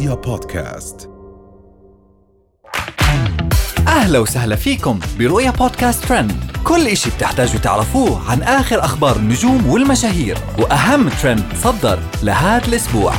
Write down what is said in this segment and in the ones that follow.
رؤيا بودكاست. أهلا وسهلا فيكم برؤيا بودكاست ترند، كل إشي بتحتاجوا تعرفوه عن آخر أخبار النجوم والمشاهير وأهم ترند صدر لهذا الأسبوع.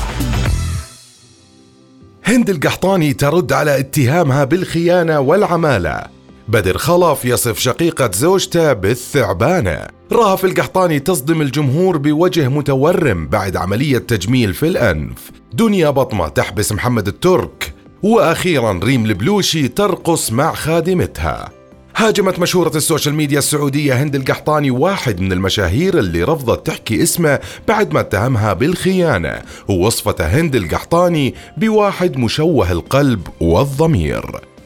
هند القحطاني ترد على اتهامها بالخيانة والعمالة، بدر خلف يصف شقيقة زوجته بالثعبانة، رهف القحطاني تصدم الجمهور بوجه متورم بعد عملية تجميل في الأنف، دنيا بطمة تحبس محمد الترك، وأخيراً ريم البلوشي ترقص مع خادمتها. هاجمت مشهورة السوشيال ميديا السعودية هند القحطاني واحد من المشاهير اللي رفضت تحكي اسمه بعد ما اتهمها بالخيانة، ووصفت هند القحطاني بواحد مشوه القلب والضمير.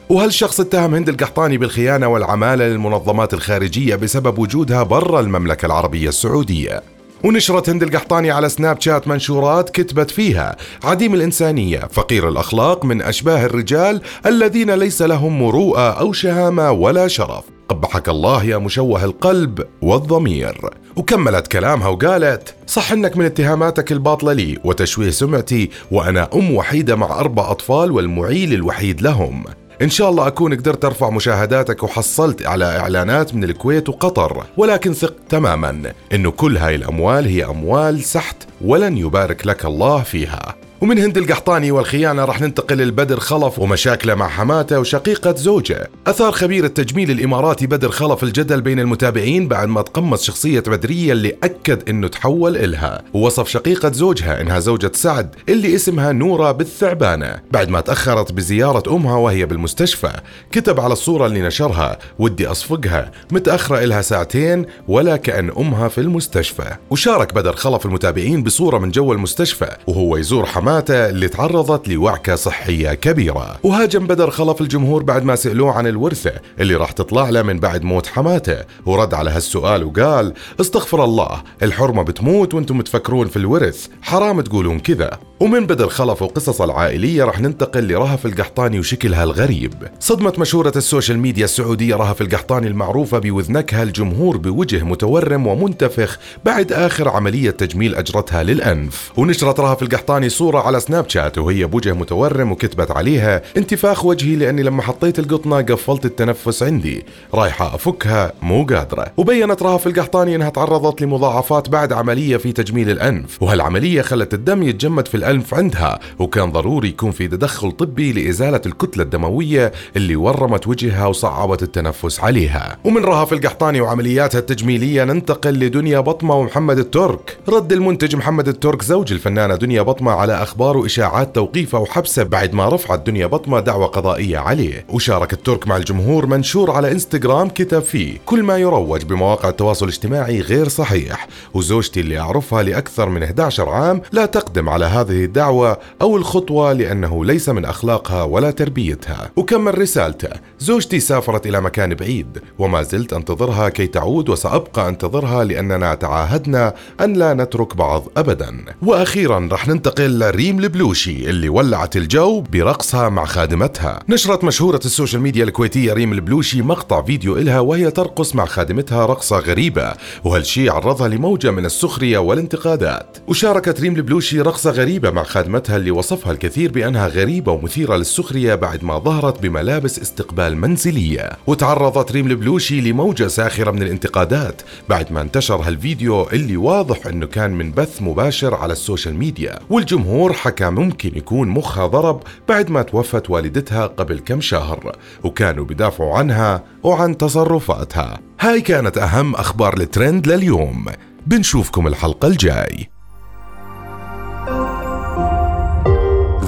وهالشخص اتهم هند القحطاني بالخيانة والعمالة للمنظمات الخارجية بسبب وجودها برا المملكة العربية السعودية، ونشرت هند القحطاني على سناب شات منشورات كتبت فيها عديم الإنسانية، فقير الأخلاق، من أشباه الرجال الذين ليس لهم مروءة أو شهامة ولا شرف، قبحك الله يا مشوه القلب والضمير. وكملت كلامها وقالت: صح انك من اتهاماتك الباطلة لي وتشويه سمعتي، وأنا أم وحيدة مع 4 أطفال والمعيل الوحيد لهم. إن شاء الله أكون قدرت أرفع مشاهداتك وحصلت على إعلانات من الكويت وقطر، ولكن ثق تماما إنه كل هاي الأموال هي أموال سحت ولن يبارك لك الله فيها. ومن هند القحطاني والخيانة رح ننتقل لبدر خلف ومشاكله مع حماته وشقيقة زوجه. أثار خبير التجميل الإماراتي بدر خلف الجدل بين المتابعين بعد ما تقمص شخصية بدرية اللي أكد إنه تحول إلها، ووصف شقيقة زوجها إنها زوجة سعد اللي اسمها نورة بالثعبانة بعد ما تأخرت بزيارة أمها وهي بالمستشفى. كتب على الصورة اللي نشرها: ودي أصفقها، متأخرة إلها 2 ساعة ولا كأن أمها في المستشفى. وشارك بدر خلف المتابعين بصورة من جوا المستشفى وهو يزور حماته اللي تعرضت لوعكة صحية كبيرة. وهاجم بدر خلف الجمهور بعد ما سألوه عن الورثة اللي راح تطلع له من بعد موت حماته، ورد على هالسؤال وقال: استغفر الله، الحرمة بتموت وانتم تفكرون في الورث، حرام تقولون كذا. ومن بدر خلف وقصص العائلية رح ننتقل لرهف القحطاني وشكلها الغريب. صدمت مشهورة السوشيال ميديا السعودية رهف القحطاني المعروفة بوذ نكهة الجمهور بوجه متورم ومنتفخ بعد آخر عملية تجميل أجرتها للأنف. ونشرت رهف القحطاني صورة على سناب شات وهي بوجه متورم وكتبت عليها: انتفاخ وجهي لأني لما حطيت القطنة قفلت التنفس عندي، رايحة أفكها مو قادرة. وبينت رهف القحطاني أنها تعرضت لمضاعفات بعد عملية في تجميل الأنف، وهالعملية خلت الدم يتجمد في الأنف عندها، وكان ضروري يكون في تدخل طبي لإزالة الكتلة الدموية اللي ورمت وجهها وصعبت التنفس عليها. ومن رهف القحطاني وعملياتها التجميلية ننتقل لدنيا بطمة ومحمد الترك. رد المنتج محمد الترك زوج الفنانة دنيا بطمة على أخبار وإشاعات توقيفه وحبسه بعد ما رفعت دنيا بطمة دعوى قضائية عليه. وشارك الترك مع الجمهور منشور على إنستغرام كتب فيه: كل ما يروج بمواقع التواصل الاجتماعي غير صحيح، وزوجتي اللي أعرفها لأكثر من 11 عام لا تقدم على هذه الدعوة أو الخطوة لأنه ليس من أخلاقها ولا تربيتها. وكمل رسالته: زوجتي سافرت إلى مكان بعيد وما زلت أنتظرها كي تعود، وسأبقى أنتظرها لأننا تعاهدنا أن لا نترك بعض أبدا. وأخيرا رح ننتقل لريم البلوشي اللي ولعت الجو برقصها مع خادمتها. نشرت مشهورة السوشيال ميديا الكويتية ريم البلوشي مقطع فيديو إلها وهي ترقص مع خادمتها رقصة غريبة، وهالشي عرضها لموجة من السخرية والانتقادات. وشاركت ريم البلوشي رقصة غريبة مع خادمتها اللي وصفها الكثير بأنها غريبة ومثيرة للسخرية بعد ما ظهرت بملابس استقبال منزلية. وتعرضت ريم البلوشي لموجة ساخرة من الانتقادات بعد ما انتشر هالفيديو اللي واضح أنه كان من بث مباشر على السوشيال ميديا، والجمهور حكى ممكن يكون مخها ضرب بعد ما توفت والدتها قبل كم شهر، وكانوا بدافعوا عنها وعن تصرفاتها. هاي كانت أهم أخبار الترند لليوم، بنشوفكم الحلقة الجاي.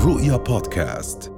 رؤيا بودكاست.